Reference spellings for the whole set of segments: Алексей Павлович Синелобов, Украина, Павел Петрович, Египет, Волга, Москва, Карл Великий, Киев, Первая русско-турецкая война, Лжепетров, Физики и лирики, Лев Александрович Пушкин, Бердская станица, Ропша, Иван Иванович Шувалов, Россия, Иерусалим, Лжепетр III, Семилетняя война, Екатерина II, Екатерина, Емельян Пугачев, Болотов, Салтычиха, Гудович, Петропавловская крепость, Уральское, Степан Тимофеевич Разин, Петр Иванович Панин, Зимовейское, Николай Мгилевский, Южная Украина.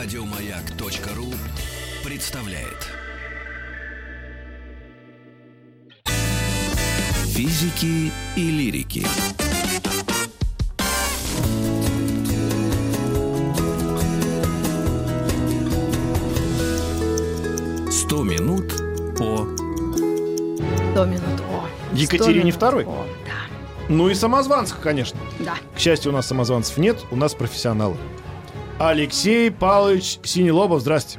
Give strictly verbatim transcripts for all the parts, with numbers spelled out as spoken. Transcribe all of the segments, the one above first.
Радиомаяк.ру представляет. Физики и лирики. Сто минут о... Сто минут о... Екатерине второй? О, да. Ну и самозванцев, конечно. Да. К счастью, у нас самозванцев нет, у нас профессионалы. Алексей Павлович Синелобов, здрасте.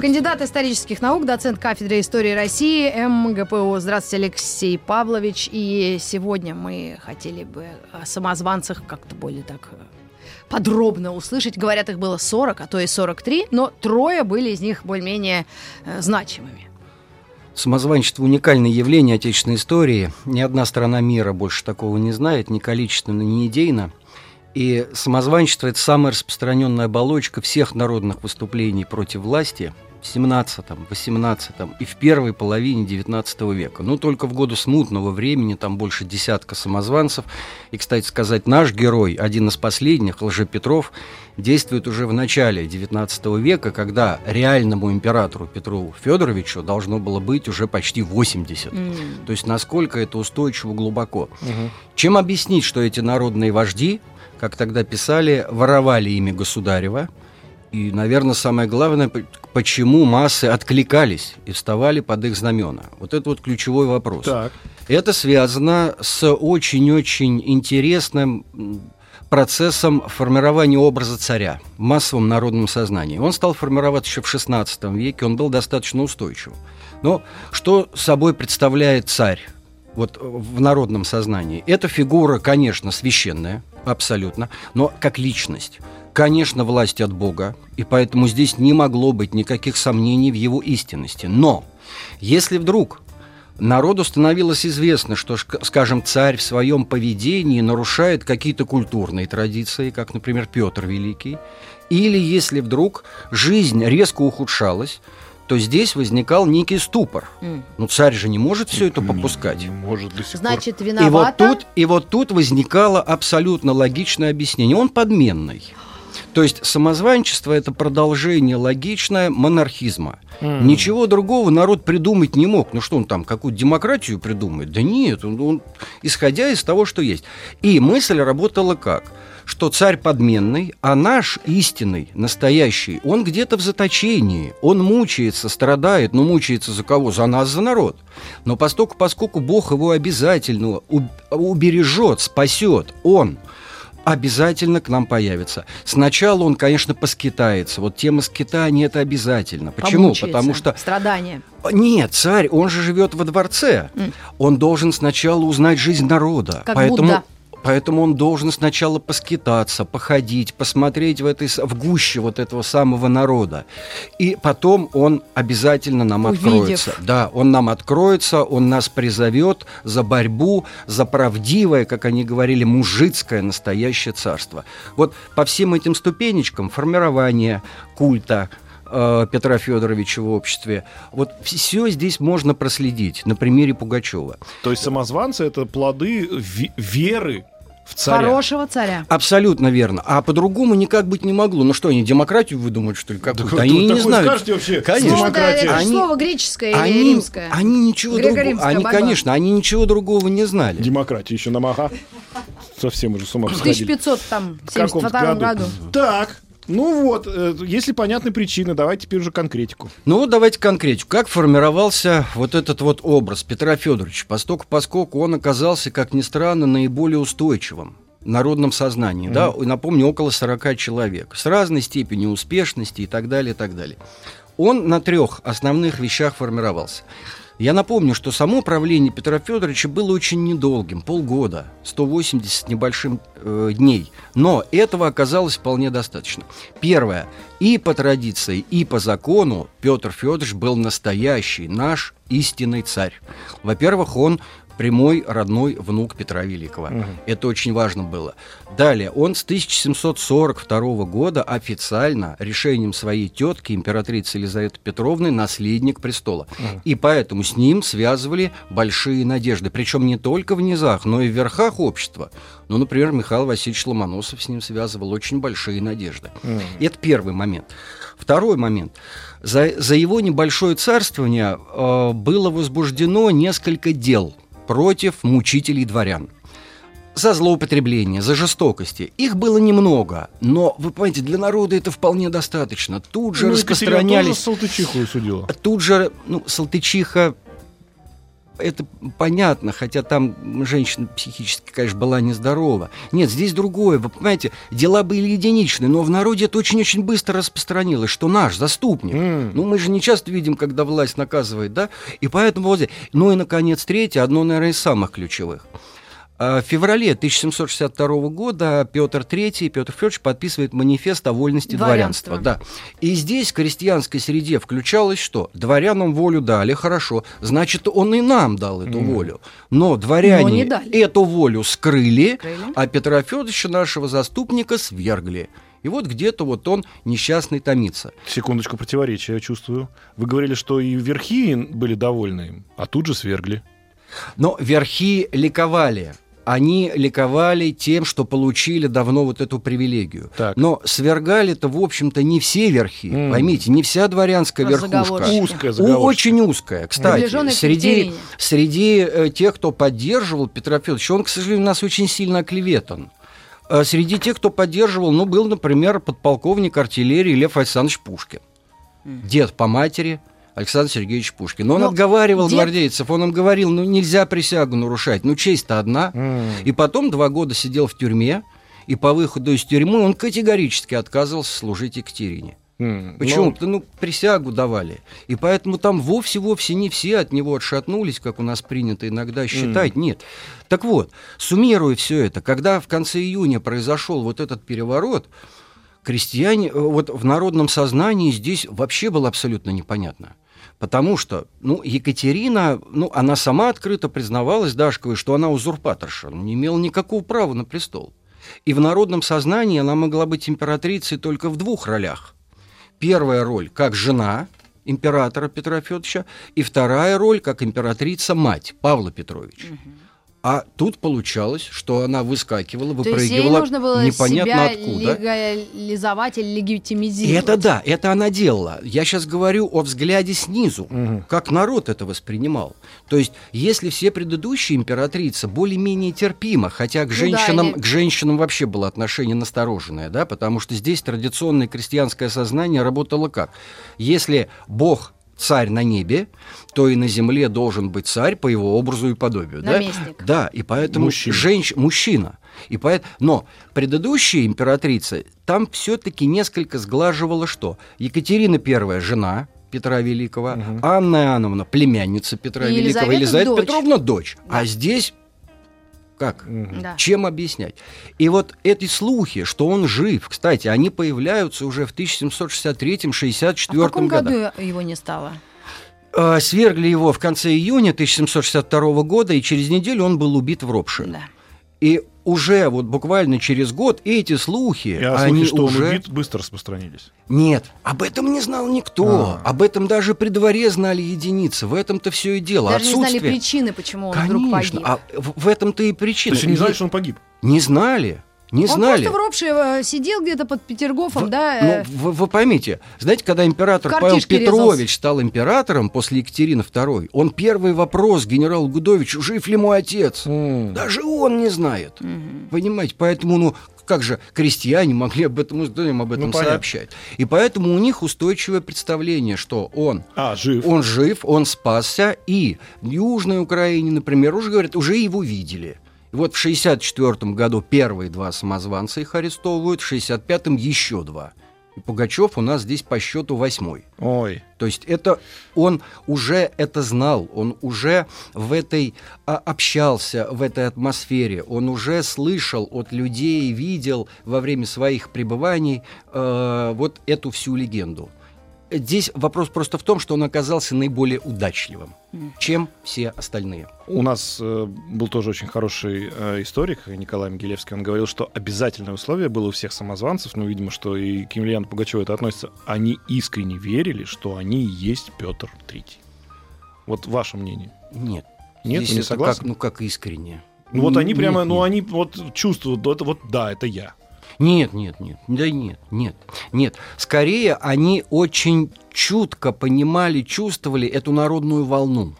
Кандидат исторических наук, доцент кафедры истории России МГПУ. Здравствуйте, Алексей Павлович. И сегодня мы хотели бы о самозванцах как-то более так подробно услышать. Говорят, их было сорок, а то и сорок три, но трое были из них более-менее значимыми. Самозванчество – уникальное явление отечественной истории. Ни одна страна мира больше такого не знает, ни количественно, ни идейно. И самозванчество – это самая распространенная оболочка всех народных выступлений против власти в семнадцатом, восемнадцатом и в первой половине девятнадцатого века. Ну, только в годы смутного времени там больше десятка самозванцев. И, кстати сказать, наш герой, один из последних, Лжепетров, действует уже в начале девятнадцатого века, когда реальному императору Петру Федоровичу должно было быть уже почти восемьдесят. Mm. То есть насколько это устойчиво глубоко. Mm-hmm. Чем объяснить, что эти народные вожди, как тогда писали, воровали имя государева? И, наверное, самое главное, почему массы откликались и вставали под их знамена. Вот это вот ключевой вопрос. Так. Это связано с очень-очень интересным процессом формирования образа царя в массовом народном сознании. Он стал формироваться еще в шестнадцатом веке, он был достаточно устойчив. Но что собой представляет царь вот в народном сознании? Эта фигура, конечно, священная, абсолютно, но как личность. Конечно, власть от Бога, и поэтому здесь не могло быть никаких сомнений в его истинности. Но если вдруг народу становилось известно, что, скажем, царь в своем поведении нарушает какие-то культурные традиции, как, например, Петр Великий, или если вдруг жизнь резко ухудшалась, то здесь возникал некий ступор. Mm. Ну, царь же не может все это попускать. Не, не может до сих пор. Значит, виновата. И вот, тут, и вот тут возникало абсолютно логичное объяснение. Он подменный. То есть самозванчество – это продолжение логичное монархизма. Mm. Ничего другого народ придумать не мог. Ну что он там, какую-то демократию придумает? Да нет, он, он, исходя из того, что есть. И мысль работала как? Что царь подменный, а наш истинный, настоящий, он где-то в заточении, он мучается, страдает, но мучается за кого? За нас, за народ. Но поскольку, поскольку Бог его обязательно убережет, спасет, он обязательно к нам появится. Сначала он, конечно, поскитается. Вот тема скитания – это обязательно. Почему? Помучается. Потому что... Страдания. Нет, царь, он же живет во дворце. Mm. Он должен сначала узнать жизнь народа. Как Поэтому... Будда. Поэтому он должен сначала поскитаться, походить, посмотреть в, этой, в гуще вот этого самого народа. И потом он обязательно нам Увидев. откроется. Да, он нам откроется, он нас призовет за борьбу, за правдивое, как они говорили, мужицкое настоящее царство. Вот по всем этим ступенечкам формирование культа э, Петра Федоровича в обществе, вот все здесь можно проследить на примере Пугачева. То есть самозванцы – это плоды в- веры в царя. Хорошего царя. Абсолютно верно. А по-другому никак быть не могло. Ну что, они демократию выдумают, что ли, какую-то? Да, они не знают. Скажете вообще? Конечно. Слово, да, это они, слово греческое они, или римское? Они ничего другого. Они, конечно, они ничего другого не знали. Демократия еще нам, ага. Совсем уже с ума сходили. В тысяча пятьсот семьдесят втором году. Так. Ну вот, если понятны причины, давайте теперь уже конкретику. Ну вот давайте конкретику. Как формировался вот этот вот образ Петра Федоровича, поскольку, поскольку он оказался, как ни странно, наиболее устойчивым в народном сознании, mm-hmm. да, напомню, около сорок человек, с разной степенью успешности и так далее, и так далее. Он на трех основных вещах формировался. Я напомню, что само правление Петра Федоровича было очень недолгим, полгода, сто восемьдесят небольшим э, дней. Но этого оказалось вполне достаточно. Первое. И по традиции, и по закону Петр Федорович был настоящий, наш истинный царь. Во-первых, он прямой родной внук Петра Великого. Угу. Это очень важно было. Далее, он с тысяча семьсот сорок второго года официально решением своей тетки, императрицы Елизаветы Петровны, наследник престола. Угу. И поэтому с ним связывали большие надежды. Причем не только в низах, но и в верхах общества. Ну, например, Михаил Васильевич Ломоносов с ним связывал очень большие надежды. Угу. Это первый момент. Второй момент. За, за его небольшое царствование э, было возбуждено несколько дел против мучителей дворян. За злоупотребление, за жестокости. Их было немного, но, вы понимаете, для народа это вполне достаточно. Тут же ну, распространялись... Екатерина тоже Салтычиху судила. Тут же, ну, Салтычиха... Это понятно, хотя там женщина психически, конечно, была нездорова. Нет, здесь другое. Вы понимаете, дела были единичные, но в народе это очень-очень быстро распространилось, что наш заступник. Mm. Ну, мы же не часто видим, когда власть наказывает, да? И поэтому вот здесь. Ну и, наконец, третье, одно, наверное, из самых ключевых. В феврале тысяча семьсот шестьдесят второго года Петр третий и Петр Федорович подписывают манифест о вольности дворянства. дворянства. Да. И здесь в крестьянской среде включалось, что дворянам волю дали, хорошо, значит, он и нам дал эту mm. волю. Но дворяне Но эту волю скрыли, скрыли, а Петра Федоровича, нашего заступника, свергли. И вот где-то вот он несчастный томится. Секундочку противоречия, я чувствую. Вы говорили, что и верхи были довольны им, а тут же свергли. Но верхи ликовали. Они ликовали тем, что получили давно вот эту привилегию. Так. Но свергали-то, в общем-то, не все верхи. Mm. Поймите, не вся дворянская а верхушка. Узкая, очень узкая. Кстати, среди, среди э, тех, кто поддерживал Петра Федоровича, он, к сожалению, у нас очень сильно оклеветан. А среди тех, кто поддерживал, ну, был, например, подполковник артиллерии Лев Александрович Пушкин. Mm. Дед по матери Александр Сергеевич Пушкин. Но он Но отговаривал дед... гвардейцев, он им говорил, ну, нельзя присягу нарушать, ну, честь-то одна. Mm. И потом два года сидел в тюрьме, и по выходу из тюрьмы он категорически отказывался служить Екатерине. Mm. Почему? Но... Ну, присягу давали. И поэтому там вовсе-вовсе не все от него отшатнулись, как у нас принято иногда считать. Mm. Нет. Так вот, суммируя все это, когда в конце июня произошел вот этот переворот, крестьяне, вот в народном сознании здесь вообще было абсолютно непонятно. Потому что, ну, Екатерина, ну, она сама открыто признавалась Дашковой, что она узурпаторша, не имела никакого права на престол. И в народном сознании она могла быть императрицей только в двух ролях. Первая роль как жена императора Петра Федоровича, и вторая роль как императрица-мать Павла Петровича. Угу. А тут получалось, что она выскакивала, выпрыгивала, непонятно откуда. То есть ей нужно было себя легализовать или легитимизировать. Это да, это она делала. Я сейчас говорю о взгляде снизу, угу. как народ это воспринимал. То есть если все предыдущие императрицы более-менее терпимо, хотя к женщинам, ну, да, к женщинам вообще было отношение настороженное, да, потому что здесь традиционное крестьянское сознание работало как? Если Бог... царь на небе, то и на земле должен быть царь по его образу и подобию. Наместник. Да? Да, и поэтому мужчина. Женщ... мужчина. И поэт... Но предыдущая императрица там все-таки несколько сглаживала что? Екатерина I, жена Петра Великого, угу. Анна Иоанновна, племянница Петра и Великого, Елизавета Петровна, дочь. Да. А здесь... Как? Да. Чем объяснять? И вот эти слухи, что он жив, кстати, они появляются уже в тысяча семьсот шестьдесят третьем — шестьдесят четвёртом году. А в каком году его не стало? Свергли его в конце июня тысяча семьсот шестьдесят второго года, и через неделю он был убит в Ропше. Да. И уже вот буквально через год эти слухи... Я они слухи, что уже... он убит, быстро распространились. Нет, об этом не знал никто. А-а-а. Об этом даже при дворе знали единицы. В этом-то все и дело. Даже отсутствие... не знали причины, почему он Конечно, вдруг погиб. А в этом-то и причина. То есть не знали, и... что он погиб? Не знали. Не он знали. Просто в Ропше сидел где-то под Петергофом, в, да? Ну, вы, вы поймите, знаете, когда император Павел Петрович резался. Стал императором после Екатерины второй, он первый вопрос генералу Гудовичу, жив ли мой отец? Mm. Даже он не знает. Mm-hmm. Понимаете, поэтому, ну, как же крестьяне могли об этом, об этом ну, сообщать? И поэтому у них устойчивое представление, что он, а, жив. он жив, он спасся, и в Южной Украине, например, уже говорят, уже его видели. И вот в шестьдесят четвёртом году первые два самозванца их арестовывают, в шестьдесят пятом еще два. И Пугачев у нас здесь по счету восьмой. Ой. То есть это, он уже это знал, он уже в этой, общался в этой атмосфере, он уже слышал от людей, видел во время своих пребываний э, вот эту всю легенду. здесь вопрос просто в том, что он оказался наиболее удачливым, чем все остальные. У нас э, был тоже очень хороший э, историк Николай Мгилевский. Он говорил, что обязательное условие было у всех самозванцев, ну, видимо, что и к Емельяну Пугачеву это относится. Они искренне верили, что они и есть Петр Третий. Вот ваше мнение? Нет. Нет, здесь вы не согласны? Как, ну, как искренне. Ну, вот они прямо, нет, ну, нет. они вот чувствуют, вот, вот да, это я. Нет, нет, нет, да нет, нет, нет. Скорее, они очень чутко понимали, чувствовали эту народную волну.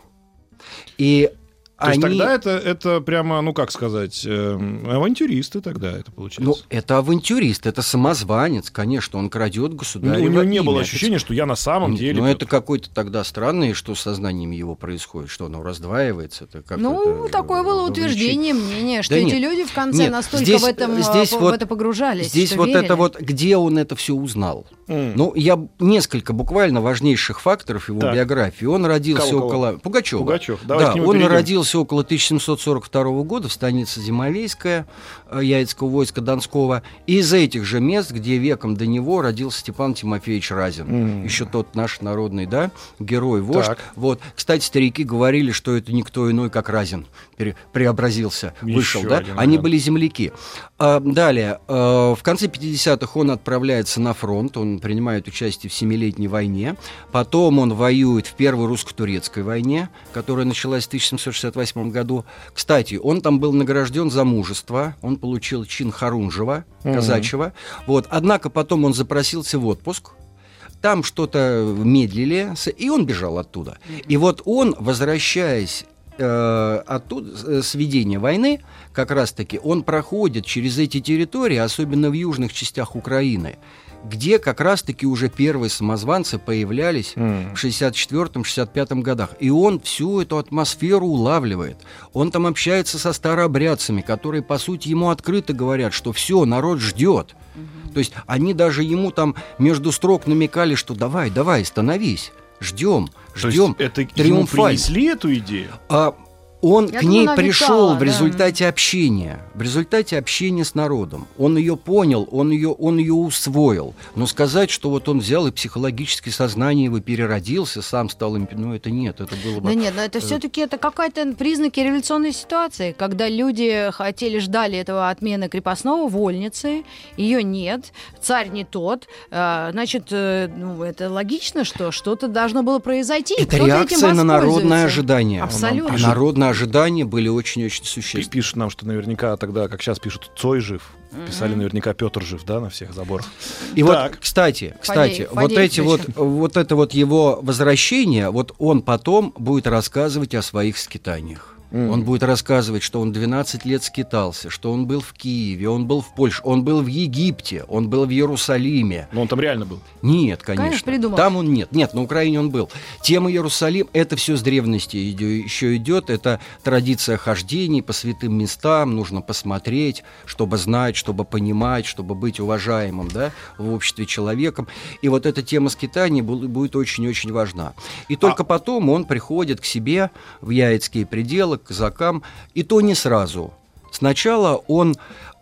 И То они... есть тогда это, это прямо, ну как сказать, э, авантюристы тогда это получается. Ну, это авантюрист, это самозванец, конечно, он крадет государево имя. У него не было ощущения, что я на самом нет, деле... Ну, это какое-то тогда странное, что с сознанием его происходит, что оно раздваивается. Это как ну, это, такое было увлечение. Утверждение, мнение, что да эти нет, люди в конце нет, настолько здесь, в, этом, здесь в, вот, в это погружались, здесь вот верили. Это вот, где он это все узнал. Mm. Ну, я несколько буквально важнейших факторов его так. биографии. Он родился кого, около... Кого? Пугачева. Пугачев. Да, он родился около тысяча семьсот сорок второго года в станице Зимовейское Яицкого войска Донского, из этих же мест, где веком до него родился Степан Тимофеевич Разин, mm. еще тот наш народный, да, герой, вождь. Вот. Кстати, старики говорили, что это никто иной, как Разин пере- преобразился, еще вышел, да, момент. Они были земляки. А, далее, а, в конце пятидесятых он отправляется на фронт, он принимает участие в Семилетней войне, потом он воюет в Первой русско-турецкой войне, которая началась в тысяча семьсот шестьдесят восьмом году. Кстати, он там был награжден за мужество, он получил чин Харунжева, mm-hmm. казачьего. Вот. Однако потом он запросился в отпуск, там что-то медлили, и он бежал оттуда. Mm-hmm. И вот он, возвращаясь э, оттуда, с ведения войны, как раз-таки он проходит через эти территории, особенно в южных частях Украины, где как раз-таки уже первые самозванцы появлялись mm. в шестьдесят четвёртом шестьдесят пятом годах. И он всю эту атмосферу улавливает. Он там общается со старообрядцами, которые, по сути, ему открыто говорят, что все, народ ждет. Mm-hmm. То есть они даже ему там между строк намекали, что давай, давай, становись, ждем, ждем. То есть это ему принесли эту идею? А, он Я к ней думала, пришел витала, в результате да. общения, в результате общения с народом. Он ее понял, он ее, он ее усвоил. Но сказать, что вот он взял и психологически сознание его переродился, сам стал им, ну это нет, это было бы... Да нет, но это все-таки это какая-то признаки революционной ситуации, когда люди хотели, ждали этого отмены крепостного, вольницы, ее нет, царь не тот, значит, ну, это логично, что что-то должно было произойти. Это кто-то реакция на народное ожидание. Абсолютно. А народное ожидания были очень-очень существенны. Пишут нам, что наверняка тогда, как сейчас пишут, Цой жив. Писали наверняка Петр жив, да, на всех заборах. И так. вот, кстати, кстати, Фадеев, вот Фадеев эти вот, вот это вот его возвращение, вот он потом будет рассказывать о своих скитаниях. Mm. Он будет рассказывать, что он двенадцать лет скитался, что он был в Киеве, он был в Польше, он был в Египте, он был в Иерусалиме. Но он там реально был? Нет, конечно. Конечно, придумал. Там он нет. Нет, на Украине он был. Тема Иерусалим, это все с древности еще идет. Это традиция хождений по святым местам. Нужно посмотреть, чтобы знать, чтобы понимать, чтобы быть уважаемым, да, в обществе человеком. И вот эта тема скитаний будет очень-очень важна. И только а... потом он приходит к себе в Яицкие пределы, к казакам, и то не сразу. Сначала он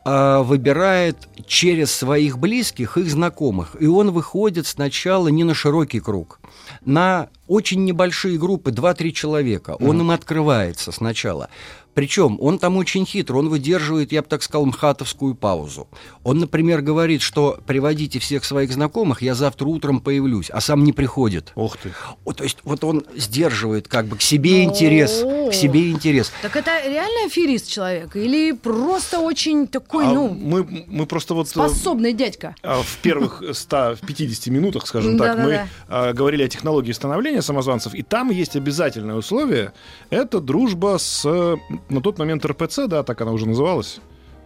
э, выбирает через своих близких, их знакомых, и он выходит сначала не на широкий круг, на очень небольшие группы, два-три человека. Он mm-hmm. им открывается сначала. Причем он там очень хитр, он выдерживает, я бы так сказал, мхатовскую паузу. Он, например, говорит, что приводите всех своих знакомых, я завтра утром появлюсь, а сам не приходит. Ох ты. То есть вот он сдерживает как бы к себе интерес, к себе интерес. Так это реально аферист человек или просто очень такой, а ну, мы, мы просто вот, способный дядька? В первых сто пятьдесят минутах, скажем так, мы говорили о технологии становления самозванцев, и там есть обязательное условие, это дружба с... На тот момент эр пэ цэ, да, так она уже называлась.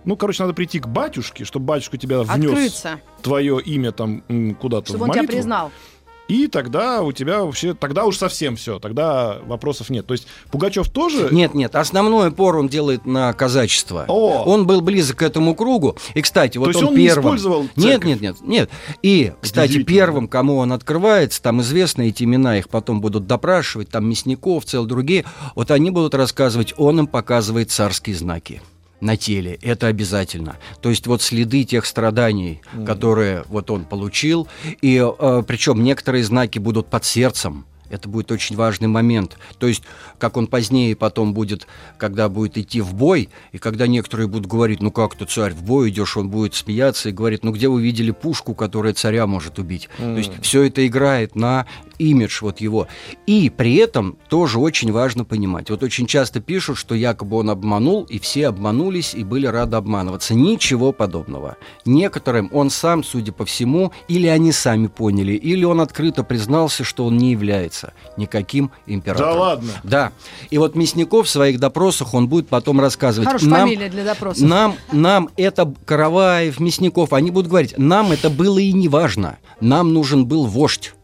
Ну, короче, надо прийти к батюшке, чтобы батюшка тебя внес. Открыться. Твое имя там куда-то чтобы в молитву. Чтобы он тебя признал. И тогда у тебя вообще... Тогда уж совсем все. Тогда вопросов нет. То есть Пугачев тоже... Нет, нет. Основной упор он делает на казачество. О! Он был близок к этому кругу. И, кстати, вот он первым... То есть он, он не использовал церковь? Нет, нет, нет, нет. И, кстати, первым, кому он открывается, там известны эти имена, их потом будут допрашивать, там Мясников, цел другие, вот они будут рассказывать, он им показывает царские знаки. на теле, это обязательно. То есть вот следы тех страданий, mm-hmm. которые вот он получил, и э, причем некоторые знаки будут под сердцем. Это будет очень важный момент. То есть, как он позднее потом будет, когда будет идти в бой, и когда некоторые будут говорить, ну как ты, царь, в бой идешь, он будет смеяться и говорит, ну где вы видели пушку, которая царя может убить? Mm. То есть, все это играет на имидж вот его. И при этом тоже очень важно понимать. Вот очень часто пишут, что якобы он обманул, и все обманулись, и были рады обманываться. Ничего подобного. Некоторым он сам, судя по всему, или они сами поняли, или он открыто признался, что он не является никаким императором. Да ладно? Да. И вот Мясников в своих допросах, он будет потом рассказывать. Хорошая нам, фамилия для допросов. Нам, нам это, Караваев, Мясников, они будут говорить, нам это было и не важно. Нам нужен был вождь.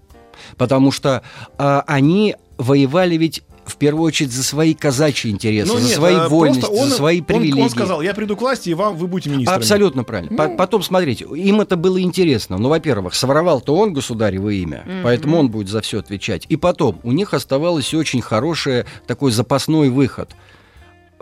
Потому что а, они воевали ведь в первую очередь за свои казачьи интересы, ну, за нет, свои вольности, он, за свои привилегии. Он, он сказал, я приду к власти, и вам, вы будете министрами. Абсолютно правильно. Mm. Потом, смотрите, им это было интересно. Ну, во-первых, своровал-то он государево имя, mm-hmm. поэтому он будет за все отвечать. И потом, у них оставалось очень хороший такой запасной выход.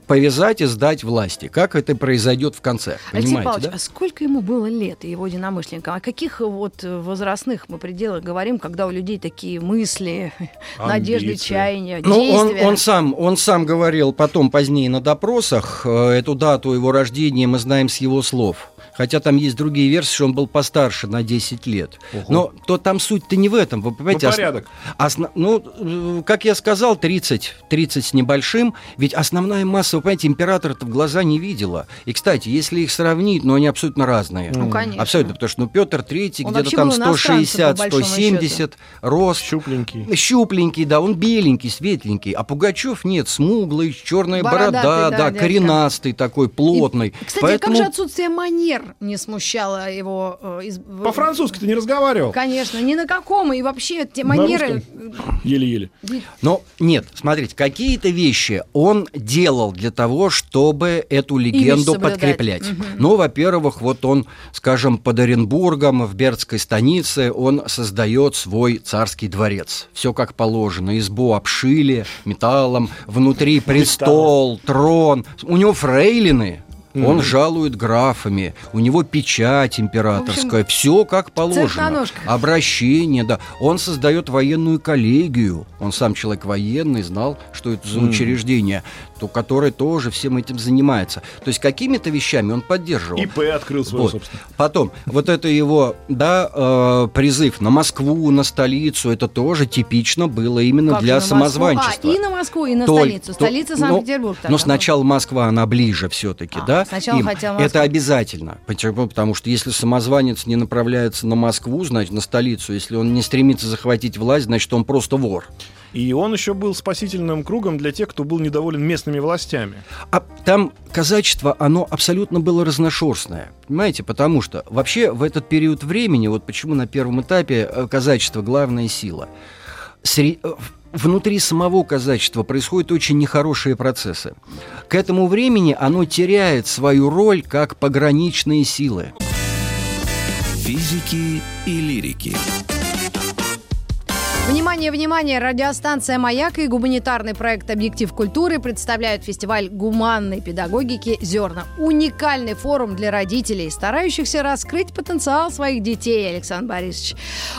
Повязать и сдать власти. Как это произойдет в конце? Алексей Павлович, да? А сколько ему было лет, его единомышленникам? О каких вот возрастных мы пределах говорим, когда у людей такие мысли, амбиции, надежды, чаяния, ну, действия? Он, он, сам, он сам говорил потом, позднее на допросах, эту дату его рождения мы знаем с его слов. Хотя там есть другие версии, что он был постарше на десять лет. Угу. Но то там суть-то не в этом. Вы понимаете, ну, порядок. Основ, основ, ну, как я сказал, тридцать, тридцать с небольшим. Ведь основная масса, вы понимаете, императора-то в глаза не видела. И, кстати, если их сравнить, ну, они абсолютно разные. Ну, конечно. Абсолютно, потому что ну, Петр третий, он где-то там сто шестьдесят - сто семьдесят, рост. Щупленький. Щупленький, да, он беленький, светленький. А Пугачев нет, смуглый, черная бородатый, борода, да, да коренастый такой, плотный. И, кстати, поэтому... как же отсутствие манер не смущало его... Э, из... По-французски ты не разговаривал? Конечно, ни на каком, и вообще те манеры... Еле-еле. Но нет, смотрите, какие-то вещи он делал для того, чтобы эту легенду подкреплять. Угу. Ну, во-первых, вот он, скажем, под Оренбургом, в Бердской станице, он создает свой царский дворец. Все как положено. Избу обшили металлом, внутри престол, трон. У него фрейлины. Он mm-hmm. жалует графами, у него печать императорская, общем, все как положено, обращение, да. Он создает военную коллегию, он сам человек военный, знал, что это за mm-hmm. учреждение, то, которое тоже всем этим занимается. То есть какими-то вещами он поддерживал. И П. открыл свою вот. собственную. Потом, вот это его да, э, призыв на Москву, на столицу, это тоже типично было именно как для самозванчества. А, и на Москву, и на Толь, столицу. То, Столица Санкт-Петербург. Но, но сначала Москва, она ближе все-таки, а. да? Сначала хотел Москву. Это обязательно, потому что если самозванец не направляется на Москву, значит, на столицу, если он не стремится захватить власть, значит, он просто вор. И он еще был спасительным кругом для тех, кто был недоволен местными властями. А там казачество, оно абсолютно было разношерстное, понимаете, потому что вообще в этот период времени, вот почему на первом этапе казачество главная сила, среди... Внутри самого казачества происходят очень нехорошие процессы. К этому времени оно теряет свою роль как пограничные силы. Физики и лирики. Внимание, внимание! Радиостанция «Маяк» и гуманитарный проект «Объектив культуры» представляют фестиваль гуманной педагогики «Зерна». Уникальный форум для родителей, старающихся раскрыть потенциал своих детей, Александр Борисович.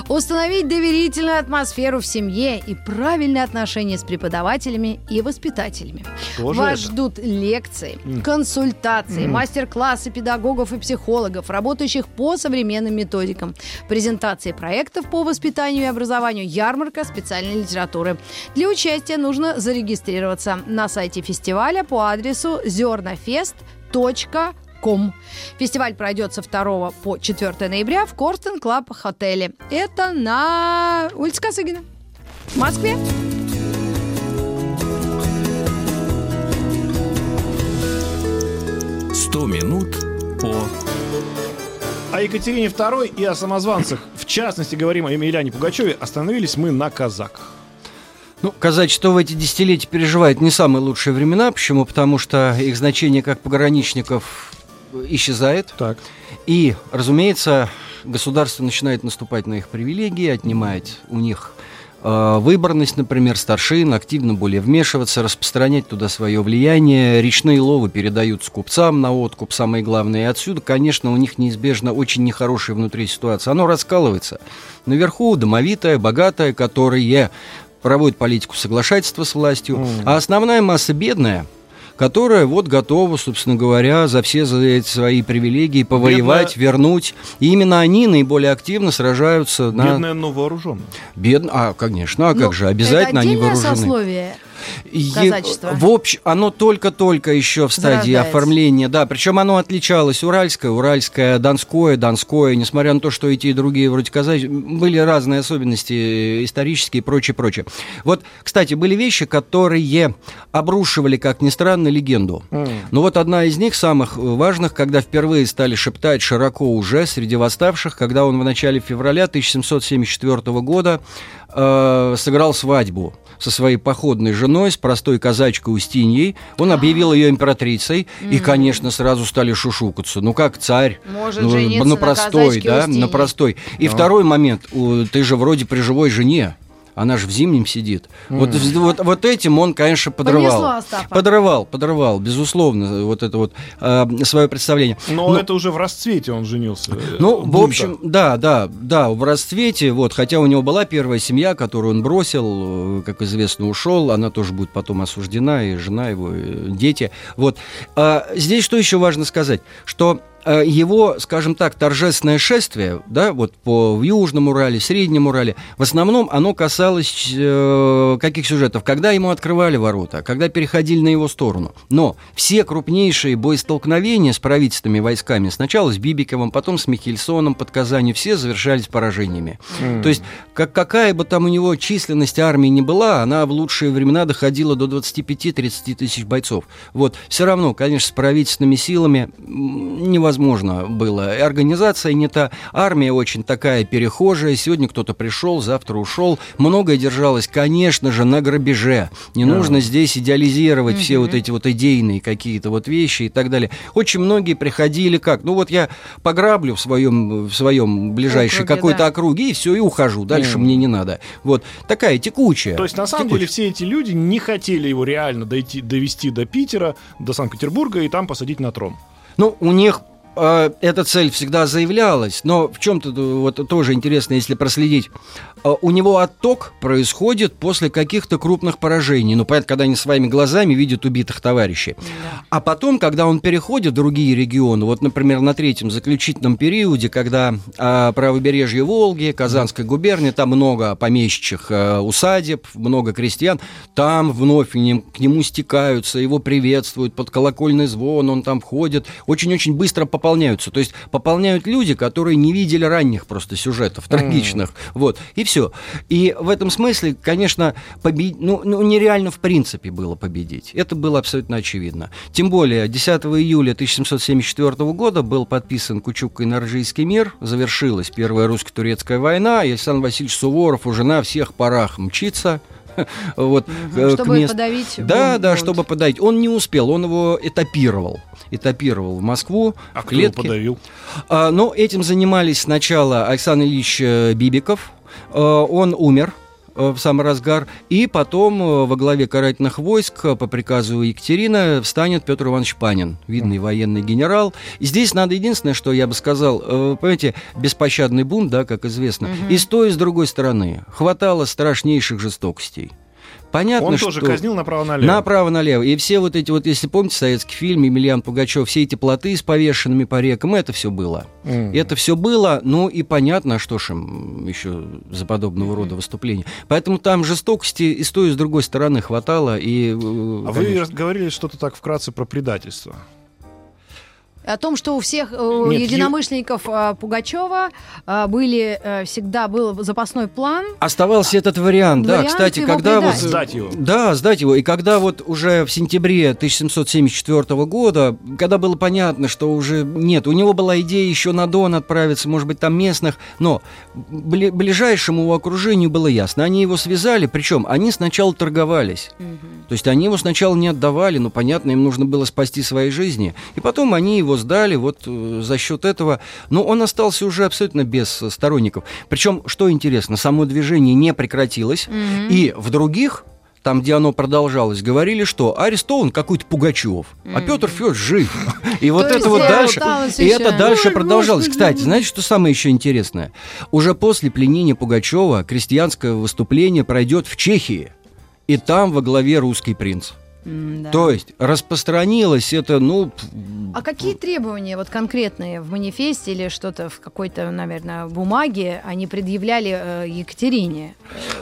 Установить доверительную атмосферу в семье и правильные отношения с преподавателями и воспитателями. Что Вас ждут лекции, mm. консультации, mm. мастер-классы педагогов и психологов, работающих по современным методикам, презентации проектов по воспитанию и образованию, ярмарки, специальной литературы. Для участия нужно зарегистрироваться на сайте фестиваля по адресу зернафест точка ком. Фестиваль пройдет со второго по четвёртое ноября в Корстен-клаб-отеле. Это на улице Косыгина, в Москве. сто минут по... О Екатерине второй и о самозванцах, в частности, говорим о Емельяне Пугачеве, остановились мы на казаках. Ну, казачество в эти десятилетия переживает не самые лучшие времена. Почему? Потому что их значение как пограничников исчезает. Так. И, разумеется, государство начинает наступать на их привилегии, отнимает у них выборность, например, старшин, активно более вмешиваться, распространять туда свое влияние. Речные ловы передаются купцам на откуп, самое главное. И отсюда, конечно, у них неизбежно очень нехорошая внутри ситуация. Оно раскалывается. Наверху домовитая, богатая, которые проводят политику соглашательства с властью. Mm. А основная масса бедная, которая вот готова, собственно говоря, за все за эти свои привилегии повоевать, бедная... вернуть. И именно они наиболее активно сражаются на... Бедная, но вооруженная. Бед... А, конечно, а как но же, обязательно они вооружены. Это отдельное сословие. Казачество. В общем, оно только-только еще в стадии зарождается. Оформления, да, причем оно отличалось уральское, уральское, донское, донское, несмотря на то, что и те, и другие вроде казачьи, были разные особенности исторические и прочее, прочее. Вот, кстати, были вещи, которые обрушивали, как ни странно, легенду. Mm. Но вот одна из них, самых важных, когда впервые стали шептать широко уже среди восставших, когда он в начале февраля тысяча семьсот семьдесят четвёртого года э, сыграл свадьбу со своей походной женой, с простой казачкой Устиньей. Он объявил ее императрицей, mm-hmm. и, конечно, сразу стали шушукаться. Ну, как царь? Может ну, жениться на простой, на да, на простой. И no. второй момент. Ты же вроде при живой жене. Она же в зимнем сидит. Mm. Вот, вот, вот этим он, конечно, подрывал. Подрывал, подрывал, безусловно, вот это вот э, свое представление. Но, Но это уже в расцвете он женился. Ну, бунта. В общем, да, да, да, в расцвете. Вот, хотя у него была первая семья, которую он бросил, как известно, ушел. Она тоже будет потом осуждена, и жена его, и дети. Вот. А здесь что еще важно сказать? Что... его, скажем так, торжественное шествие, да, вот по в Южном Урале, Среднем Урале, в основном оно касалось э, каких сюжетов? Когда ему открывали ворота, когда переходили на его сторону. Но все крупнейшие боестолкновения с правительственными войсками, сначала с Бибиковым, потом с Михельсоном под Казанью, все завершались поражениями. Mm. То есть как, какая бы там у него численность армии ни была, она в лучшие времена доходила до двадцати пяти тридцати тысяч бойцов. Вот. Все равно, конечно, с правительственными силами невозможно возможно было. Организация не та, армия очень такая перехожая. Сегодня кто-то пришел, завтра ушел. Многое держалось, конечно же, на грабеже. Не да. нужно здесь идеализировать mm-hmm. все вот эти вот идейные какие-то вот вещи и так далее. Очень многие приходили как? Ну вот я пограблю в своем, в своем ближайшей округе, какой-то да. округе, и все, и ухожу. Дальше mm-hmm. мне не надо. Вот. Такая текучая. То есть, на самом текучая. деле, все эти люди не хотели его реально дойти, довести до Питера, до Санкт-Петербурга и там посадить на трон. Ну, у них... эта цель всегда заявлялась, но в чем-то вот тоже интересно, если проследить. У него отток происходит после каких-то крупных поражений. Ну, понятно, когда они своими глазами видят убитых товарищей. Да. А потом, когда он переходит в другие регионы, вот, например, на третьем заключительном периоде, когда а, правобережье Волги, Казанская губерния, там много помещичьих а, усадеб, много крестьян, там вновь к нему стекаются, его приветствуют, под колокольный звон он там входит, очень-очень быстро попадает. Пополняются. То есть пополняют люди, которые не видели ранних просто сюжетов, трагичных. Mm. Вот. И все. И в этом смысле, конечно, побед... ну, ну, нереально в принципе было победить. Это было абсолютно очевидно. Тем более, десятого июля тысяча семьсот семьдесят четвёртого года был подписан Кучук-Инаржийский мир, завершилась Первая русско-турецкая война, и Александр Васильевич Суворов уже на всех парах мчится. Вот, чтобы мест... подавить. Да, да, будет. Чтобы подавить. Он не успел, он его этапировал. Этапировал в Москву. А кто его подавил? А, но этим занимались сначала Александр Ильич Бибиков. А, он умер в самый разгар. И потом во главе карательных войск по приказу Екатерины встанет Петр Иванович Панин, видный военный генерал. И здесь надо единственное, что я бы сказал, понимаете, беспощадный бунт, да, как известно, угу. и с той, и с другой стороны хватало страшнейших жестокостей. Понятно, он тоже казнил направо-налево. Направо-налево. И все вот эти, вот, если помните советский фильм «Емельян Пугачев», все эти плоты с повешенными по рекам, это все было. Mm. Это все было, ну и понятно, что ж им еще за подобного mm. рода выступления. Поэтому там жестокости и с той, и с другой стороны хватало. И, а конечно. Вы говорили что-то так вкратце про предательство. О том, что у всех у Нет, единомышленников ю... Пугачева были, всегда был запасной план. Оставался этот вариант, вариант да, кстати, когда вот, сдать его. Да, сдать его. И когда вот уже в сентябре тысяча семьсот семьдесят четвёртого года, когда было понятно, что уже нет, у него была идея еще на Дон отправиться, может быть, там местных, но бли- ближайшему его окружению было ясно. Они его связали, причем они сначала торговались. Угу. То есть они его сначала не отдавали, но, понятно, им нужно было спасти свои жизни. И потом они его его сдали, вот за счет этого. Но он остался уже абсолютно без сторонников. Причем, что интересно, само движение не прекратилось, mm-hmm. и в других... там, где оно продолжалось, говорили, что арестован какой-то Пугачев, mm-hmm. а Петр Федорович жив. И вот это вот дальше, и это дальше продолжалось. Кстати, знаете, что самое еще интересное? Уже после пленения Пугачева крестьянское выступление пройдет в Чехии, и там во главе русский принц. Mm, да. То есть распространилось это, ну... А какие требования вот конкретные в манифесте или что-то в какой-то, наверное, бумаге они предъявляли э, Екатерине?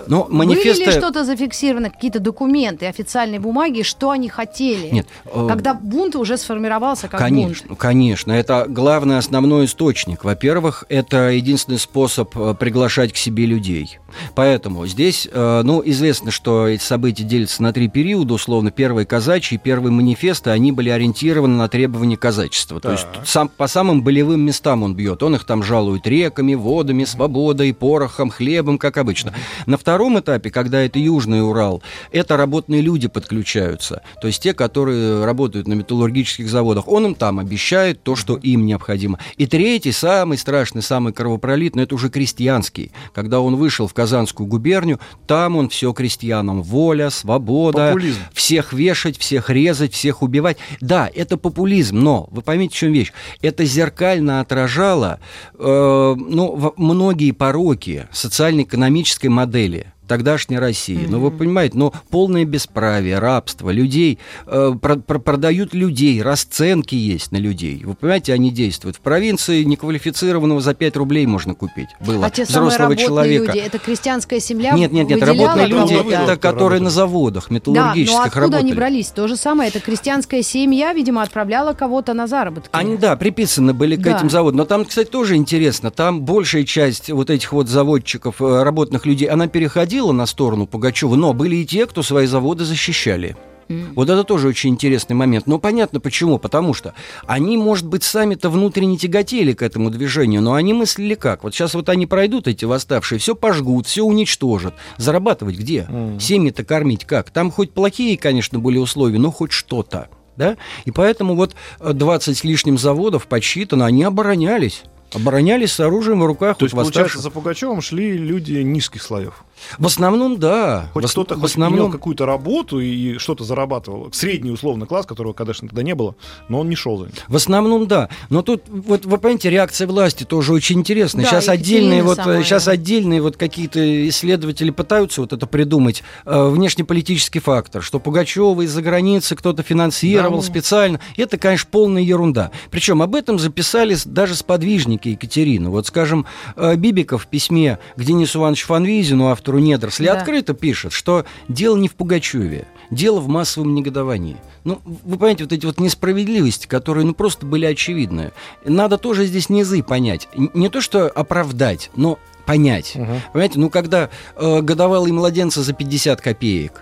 Но манифесты... Были ли что-то зафиксировано, какие-то документы, официальные бумаги, что они хотели? Нет, э... когда бунт уже сформировался как конечно, бунт? Конечно, это главный основной источник. Во-первых, это единственный способ приглашать к себе людей. Поэтому здесь, э, ну, известно, что эти события делятся на три периода, условно, первый Первые казачьи, первые манифесты, они были ориентированы на требования казачества. Так. То есть сам, по самым болевым местам он бьет. Он их там жалует реками, водами, свободой, порохом, хлебом, как обычно. На втором этапе, когда это Южный Урал, это работные люди подключаются. То есть те, которые работают на металлургических заводах. Он им там обещает то, что им необходимо. И третий, самый страшный, самый кровопролитный, это уже крестьянский. Когда он вышел в Казанскую губернию, там он все крестьянам. Воля, свобода, популизм. Всех вещей. Вешать, всех резать, всех убивать. Да, это популизм, но, вы поймите, в чем вещь, это зеркально отражало э, ну, многие пороки социально-экономической модели тогдашней России. Mm-hmm. Ну, вы понимаете, но полное бесправие, рабство, людей, э, про- про- продают людей, расценки есть на людей. Вы понимаете, они действуют. В провинции неквалифицированного за пять рублей можно купить. Было а те взрослого человека. Люди, это крестьянская семья? Нет, нет, нет, работные люди, это, это которые работали на заводах металлургических работали. Да, но откуда работали? Они брались? То же самое, это крестьянская семья, видимо, отправляла кого-то на заработки. Они, да, приписаны были да. к этим заводам. Но там, кстати, тоже интересно, там большая часть вот этих вот заводчиков, работных людей, она переходила на сторону Пугачева, но были и те, кто свои заводы защищали. Mm. Вот это тоже очень интересный момент. Но понятно почему, потому что они, может быть, сами-то внутренне тяготели к этому движению, но они мыслили как? Вот сейчас вот они пройдут, эти восставшие, все пожгут, все уничтожат. Зарабатывать где? Mm. Семьи-то кормить как? Там хоть плохие, конечно, были условия, но хоть что-то. Да? И поэтому вот двадцать с лишним заводов подсчитано, они оборонялись. Оборонялись с оружием в руках. То есть, получается, за Пугачевым шли люди низких слоев? В основном, да. Хоть в, кто-то в хоть основном... имел какую-то работу и что-то зарабатывал. Средний, условно, класс, которого, конечно, тогда не было, но он не шел за ним. В основном, да. Но тут, вот, вы понимаете, реакция власти тоже очень интересная. Да, сейчас отдельные, вот, сейчас отдельные вот какие-то исследователи пытаются вот это придумать. Э, внешнеполитический фактор, что Пугачева из-за границы кто-то финансировал да. специально. Это, конечно, полная ерунда. Причем об этом записали даже сподвижники Екатерины. Вот, скажем, э, Бибиков в письме к Денису Ивановичу Фанвизину, автору «Недоросли», да. открыто пишет, что дело не в Пугачеве, дело в массовом негодовании. Ну, вы понимаете, вот эти вот несправедливости, которые, ну, просто были очевидны. Надо тоже здесь низы понять. Не то, что оправдать, но понять. Угу. Понимаете, ну, когда э, годовалые младенцы за пятьдесят копеек,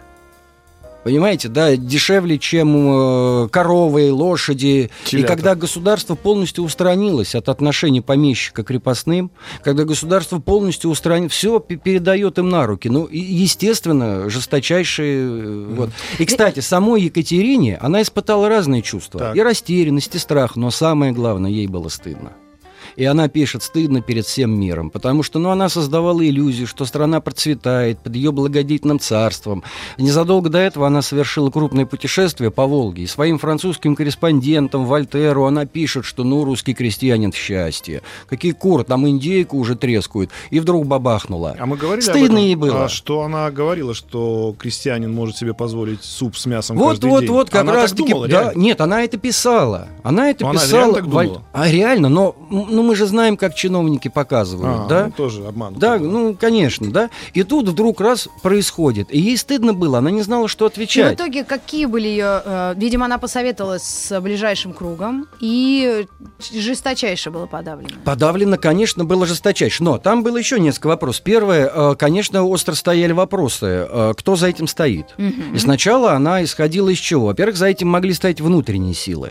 понимаете, да, дешевле, чем э, коровы, лошади. Телята. И когда государство полностью устранилось от отношений помещика к крепостным, когда государство полностью устранилось, все передает им на руки. Ну, естественно, жесточайшие... Mm-hmm. Вот. И, кстати, самой Екатерине она испытала разные чувства. Так. И растерянность, и страх. Но самое главное, ей было стыдно. И она пишет: стыдно перед всем миром, потому что, ну, она создавала иллюзию, что страна процветает под ее благодетельным царством. Незадолго до этого она совершила крупное путешествие по Волге, и своим французским корреспондентам Вольтеру она пишет, что, ну, русский крестьянин в счастье. Какие куры, там индейку уже трескают. И вдруг бабахнула. А мы говорили стыдно об этом, ей было. А что она говорила, что крестьянин может себе позволить суп с мясом вот, каждый вот, день. Вот, вот, как она раз таки... Думала, да, нет, она это писала. Она это но писала. Она реально Воль... А реально, но... Ну, мы же знаем, как чиновники показывают, а, да? Ну, тоже обман. Да, ну, конечно, да. И тут вдруг раз происходит. И ей стыдно было, она не знала, что отвечать. И в итоге какие были ее... Э, видимо, она посоветовалась с ближайшим кругом, и жесточайше было подавлено. Подавлено, конечно, было жесточайше. Но там было еще несколько вопросов. Первое, э, конечно, остро стояли вопросы, э, кто за этим стоит. Mm-hmm. И сначала она исходила из чего? Во-первых, за этим могли стоять внутренние силы.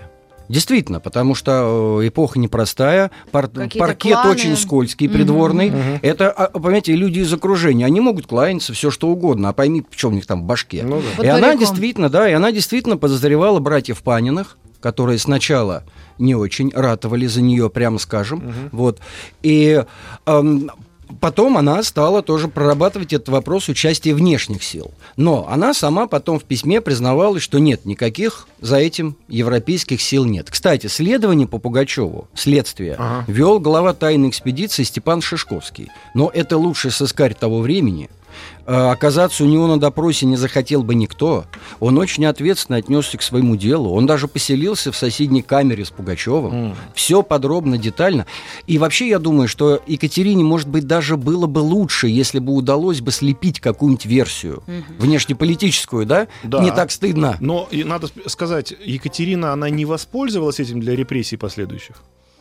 Действительно, потому что эпоха непростая, пар- паркет кланы. Очень скользкий, mm-hmm. придворный. Mm-hmm. Это, понимаете, люди из окружения, они могут кланяться все что угодно, а пойми, что у них там в башке. Ну, да. И вот она действительно, да, и она действительно подозревала братьев Паниных которые сначала не очень ратовали за нее, прямо скажем. Угу. Вот. И эм, потом она стала тоже прорабатывать этот вопрос участия внешних сил. Но она сама потом в письме признавалась, что нет, никаких за этим европейских сил нет. Кстати, следование по Пугачеву, следствие, ага. вел глава тайной экспедиции Степан Шишковский. Но это лучший сыскарь того времени. Оказаться у него на допросе не захотел бы никто. Он очень ответственно отнесся к своему делу. Он даже поселился в соседней камере с Пугачевым. Mm. Все подробно, детально. И вообще, я думаю, что Екатерине, может быть, даже было бы лучше, если бы удалось бы слепить какую-нибудь версию mm-hmm. внешнеполитическую, да? да? Не так стыдно. Но надо сказать, Екатерина, она не воспользовалась этим для репрессий последующих?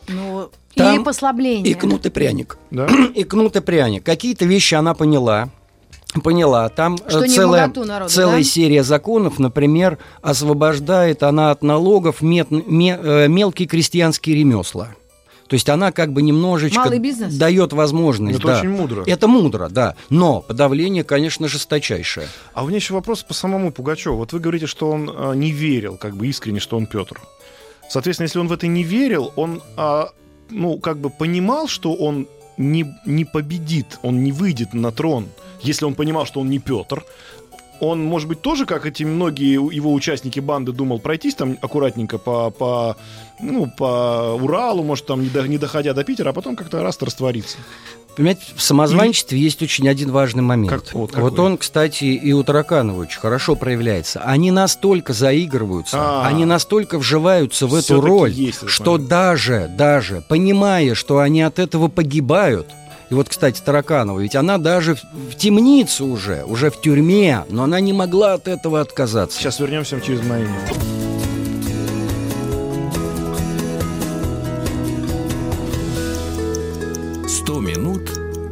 Ну, и послабление. И кнут и пряник. Да? И кнут и пряник. Какие-то вещи она поняла. Поняла, там что целая, народу, целая да? серия законов, например, освобождает она от налогов мет, ме, мелкие крестьянские ремесла. То есть она как бы немножечко дает возможность. Это да. очень мудро. Это мудро, да. Но подавление, конечно, жесточайшее. А у меня еще вопрос по самому Пугачеву. Вот вы говорите, что он не верил, как бы искренне, что он Петр. Соответственно, если он в это не верил, он ну, как бы понимал, что он не, не победит, он не выйдет на трон. Если он понимал, что он не Петр, он, может быть, тоже, как эти многие его участники банды, думал пройтись там аккуратненько по, по, ну, по Уралу, может, там, не доходя до Питера, а потом как-то раз раствориться. Понимаете, в самозванчестве и... есть очень один важный момент. Как, вот, вот он, кстати, и у Тараканова очень хорошо проявляется. Они настолько заигрываются, А-а-а. они настолько вживаются в эту роль, что даже, даже, понимая, что они от этого погибают. И вот, кстати, Тараканова, ведь она даже в темнице уже, уже в тюрьме, но она не могла от этого отказаться. Сейчас вернемся через мои минуты. Сто минут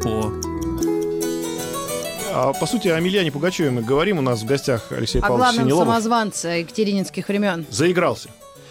по... А, по сути, о Емельяне Пугачеве мы говорим. У нас в гостях Алексей Павлович Синелобов. О главном самозванце екатерининских времен. Заигрался.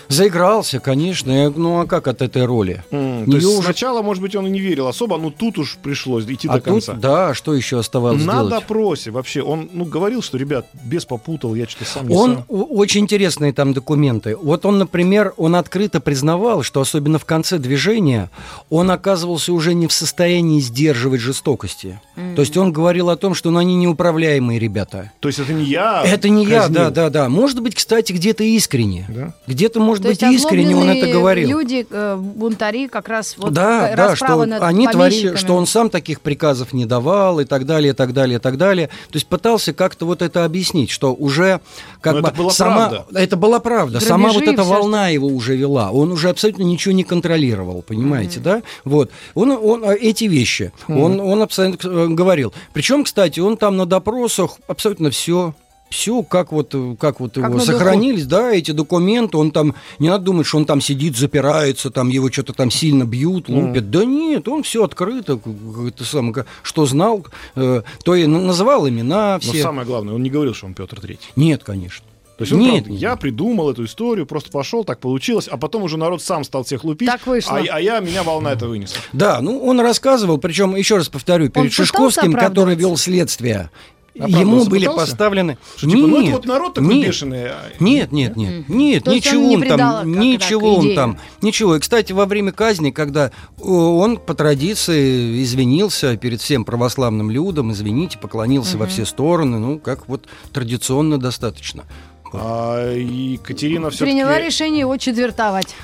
Заигрался, конечно. Ну, а как от этой роли? Mm, то есть уже... Сначала, может быть, он и не верил особо, но тут уж пришлось идти а до тут, конца. Да, что еще оставалось на делать? На допросе вообще. Он ну, говорил, что, ребят, бес попутал, я что-то сам не он, сам. Очень интересные там документы. Вот он, например, он открыто признавал, что особенно в конце движения он оказывался уже не в состоянии сдерживать жестокости. Mm-hmm. То есть он говорил о том, что ну, они неуправляемые ребята. То есть это не я? Это не казнил. я, да, да, да. Может быть, кстати, где-то искренне. Да? Где-то, может Может быть, искренне он это говорил. Люди, бунтари, как раз вот да, да, расправы над помещиками. Они творили, что он сам таких приказов не давал и так далее, и так далее, и так далее. То есть пытался как-то вот это объяснить, что уже как бы... Это была сама, правда. Это была правда. Грабежи, сама вот эта волна его уже вела. Он уже абсолютно ничего не контролировал, понимаете, mm-hmm. да? Вот. Он, он эти вещи, mm-hmm. он, он абсолютно говорил. Причем, кстати, он там на допросах абсолютно все... Все, как вот, как вот как его сохранились, духу. да, эти документы, он там, не надо думать, что он там сидит, запирается, там его что-то там сильно бьют, лупят, mm. да нет, он все открыто, это сам, что знал, э, то и называл имена все. Но самое главное, он не говорил, что он Петр третий. Нет, конечно. То есть он нет, правда, нет. я придумал эту историю, просто пошел, так получилось, а потом уже народ сам стал всех лупить, так вышло. А, а я, меня волна это вынесла. Да, ну он рассказывал, причем, еще раз повторю, перед он Шишковским, который вел следствие, А ему были пытался? поставлены... Что, типа, нет, ну, это вот народ такой нет, бешеный. Нет, нет, нет, нет, ничего он там, ничего он там, ничего. И, кстати, во время казни, когда он по традиции извинился перед всем православным людом, извините, поклонился во все стороны, ну, как вот традиционно достаточно. А Екатерина все-таки... Приняла решение его четвертовать.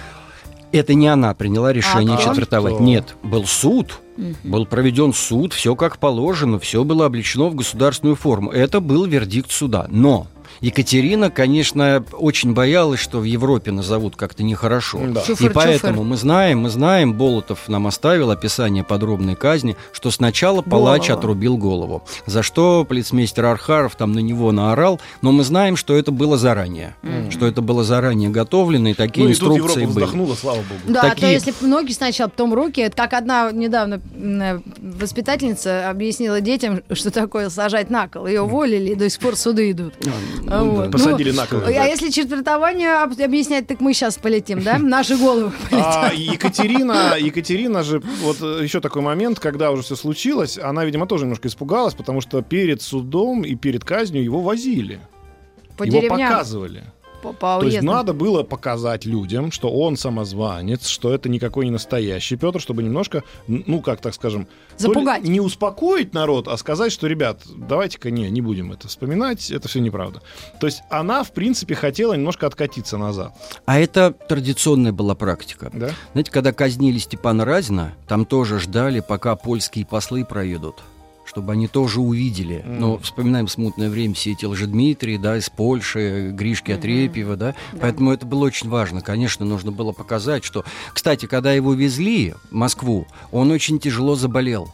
Это не она приняла решение а, четвертовать. Что? Нет, был суд, угу. был проведен суд, все как положено, все было облечено в государственную форму. Это был вердикт суда. Но Екатерина, конечно, очень боялась, что в Европе назовут как-то нехорошо. Да. Чуфер, И поэтому чуфер. мы знаем, мы знаем, Болотов нам оставил описание подробной казни, что сначала палач Болова. отрубил голову, за что полицмейстер Архаров там на него наорал, но мы знаем, что это было заранее, mm. что это было заранее готовлено, и такие ну, и инструкции тут Европа были. Вздохнула, слава богу. Да, такие... а то если ноги сначала, потом руки, как одна недавно воспитательница объяснила детям, что такое сажать на кол, ее уволили, и до сих пор суды идут. Ну, вот. да. Посадили ну, на кол. А да. если четвертование объяснять, так мы сейчас полетим, да? Наши головы полетят. А Екатерина, Екатерина же, вот еще такой момент, когда уже все случилось, она, видимо, тоже немножко испугалась, потому что перед судом и перед казнью его возили. По его деревням. показывали. по, по То есть надо было показать людям, что он самозванец, что это никакой не настоящий Петр, чтобы немножко, ну, как так скажем, запугать. Не успокоить народ, а сказать, что, ребят, давайте-ка не, не будем это вспоминать, это все неправда. То есть она, в принципе, хотела немножко откатиться назад. А это традиционная была практика. Да? Знаете, когда казнили Степана Разина, там тоже ждали, пока польские послы проедут, чтобы они тоже увидели. Mm. Но вспоминаем смутное время все эти Лжедмитрии, да, из Польши, Гришки mm-hmm. Отрепьева, да? да. Поэтому это было очень важно. Конечно, нужно было показать, что... Кстати, когда его везли в Москву, он очень тяжело заболел.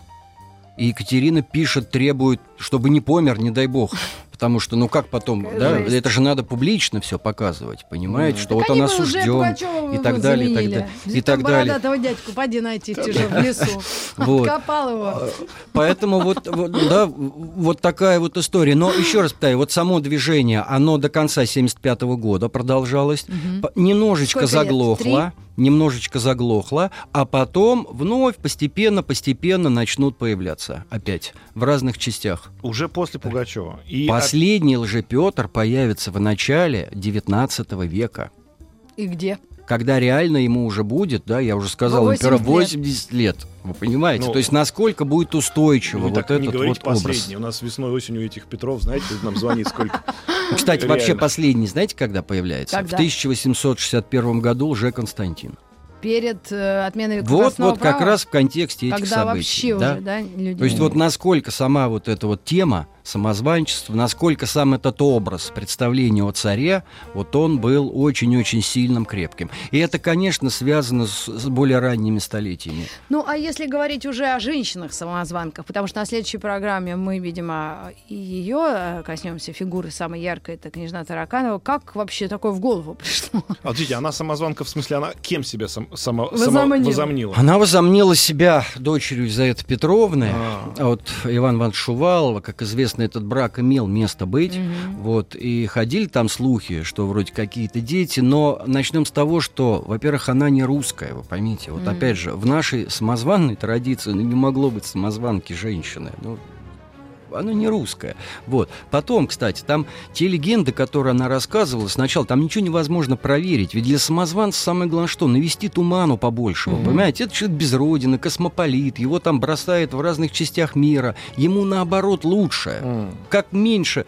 И Екатерина пишет, требует, чтобы не помер, не дай бог. Потому что, ну как потом, да, это же надо публично все показывать, понимаете, mm-hmm. что так вот он осужден, и так далее, и так далее. И так далее. Бородатого дядьку, пойди найти в тяжелом лесу. Откопал его. Поэтому вот, да, вот такая вот история. Но еще раз повторяю, вот само движение, оно до конца семьдесят пятого года продолжалось, немножечко заглохло. немножечко заглохло, а потом вновь постепенно-постепенно начнут появляться опять в разных частях. Уже после Пугачева. И последний от... Лжепетр появится в начале девятнадцатого века. И где? Когда реально ему уже будет, да, я уже сказал, восемьдесят лет. Вы понимаете? Ну, то есть насколько будет устойчиво ну, вот так этот не говорите вот последний. Образ. У нас весной, осенью этих Петров, знаете, нам звонит сколько. Кстати, реально. Вообще последний, знаете, когда появляется? Когда? В тысяча восемьсот шестьдесят первом году Лже-Константин. Перед э, отменой крепостного вот, права? Вот как раз в контексте этих когда событий. Вообще да? Уже, да, люди... То есть вот насколько сама вот эта вот тема самозванчества, насколько сам этот образ представления о царе, вот он был очень-очень сильным, крепким. И это, конечно, связано с, с более ранними столетиями. Ну, а если говорить уже о женщинах-самозванках, потому что на следующей программе мы, видимо, и ее коснемся фигуры самой яркой, это княжна Тараканова. Как вообще такое в голову пришло? А, смотрите, она самозванка, в смысле, она кем себя сам, само, возомнила. Само, возомнила? Она возомнила себя дочерью Елизаветы Петровны, а. от Ивана Ивановича Шувалова, как известно, этот брак имел место быть, mm-hmm. вот, и ходили там слухи, что вроде какие-то дети, но начнем с того, что, во-первых, она не русская, вы поймите, вот mm-hmm. опять же, в нашей самозванной традиции ну, не могло быть самозванки женщины, ну, она не русская, вот. Потом, кстати, там те легенды, которые она рассказывала сначала, там ничего невозможно проверить, ведь для самозванца самое главное что? Навести туману побольше, mm-hmm. понимаете? Это человек без родины, космополит, его там бросает в разных частях мира, ему наоборот лучше, mm-hmm. как меньше.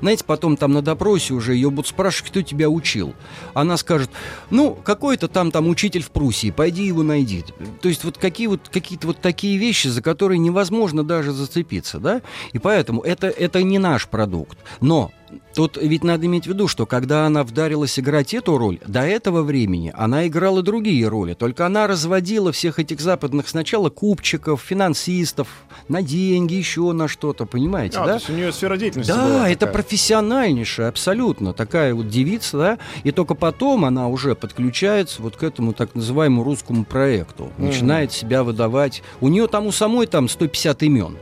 Знаете, потом там на допросе уже ее будут спрашивать, кто тебя учил. Она скажет, ну, какой-то там, там учитель в Пруссии, пойди его найди. То есть вот, какие, вот какие-то вот такие вещи, за которые невозможно даже зацепиться, да? И поэтому это, это не наш продукт. Но тут ведь надо иметь в виду, что когда она вдарилась играть эту роль, до этого времени она играла другие роли. Только она разводила всех этих западных сначала купчиков, финансистов, на деньги, еще на что-то, понимаете, а, да? То есть у нее сфера деятельности да, была это такая. Профессиональнейшая абсолютно такая вот девица, да? И только потом она уже подключается вот к этому так называемому русскому проекту. Начинает mm-hmm. себя выдавать. У нее там у самой там сто пятьдесят имен.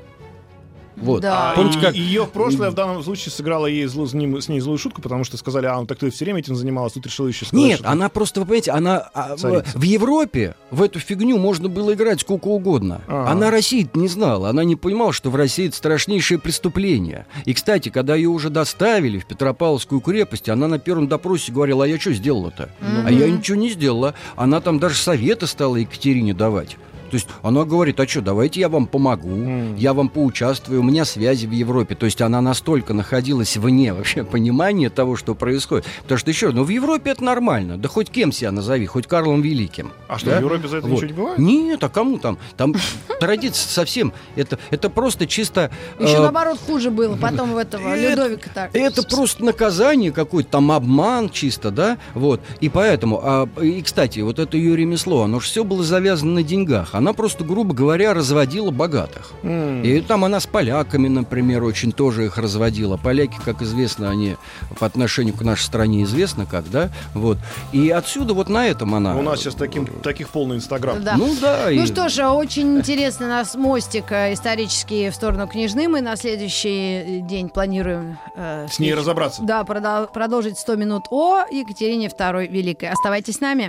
Вот. Да. Помните, как... Ее в прошлое в данном случае сыграла ей зло, с, ним, с ней злую шутку, потому что сказали, а, ну так ты все время этим занималась, тут решила еще сказать. Нет, она просто, вы понимаете, она царица. В Европе в эту фигню можно было играть сколько угодно. А-а-а. Она России-то не знала, она не понимала, что в России это страшнейшее преступление. И, кстати, когда ее уже доставили в Петропавловскую крепость, она на первом допросе говорила, а я что сделала-то? Mm-hmm. А я ничего не сделала. Она там даже советы стала Екатерине давать. То есть она говорит, а что, давайте я вам помогу, mm. я вам поучаствую, у меня связи в Европе. То есть она настолько находилась вне вообще понимания того, что происходит. Потому что еще, ну в Европе это нормально, да хоть кем себя назови, хоть Карлом Великим. А что, да? В Европе за это вот. Ничего не бывает? Нет, а кому там? Там традиция совсем, это, это просто чисто... Еще э... наоборот хуже было, потом в этого это, Людовика так. Это просто наказание какое-то, там обман чисто, да, вот. И поэтому, а, и кстати, вот это ее ремесло, оно же все было завязано на деньгах. Она просто, грубо говоря, разводила богатых. Mm. И там она с поляками, например, очень тоже их разводила. Поляки, как известно, они по отношению к нашей стране известны как, да? Вот. И отсюда вот на этом она... У нас сейчас таким, таких полный Инстаграм. Да. Ну да. Ну и... что ж, очень интересный у нас мостик исторический в сторону княжны. Мы на следующий день планируем... Э, с ней и... разобраться. Да, продол- продолжить сто минут о Екатерине второй Великой. Оставайтесь с нами.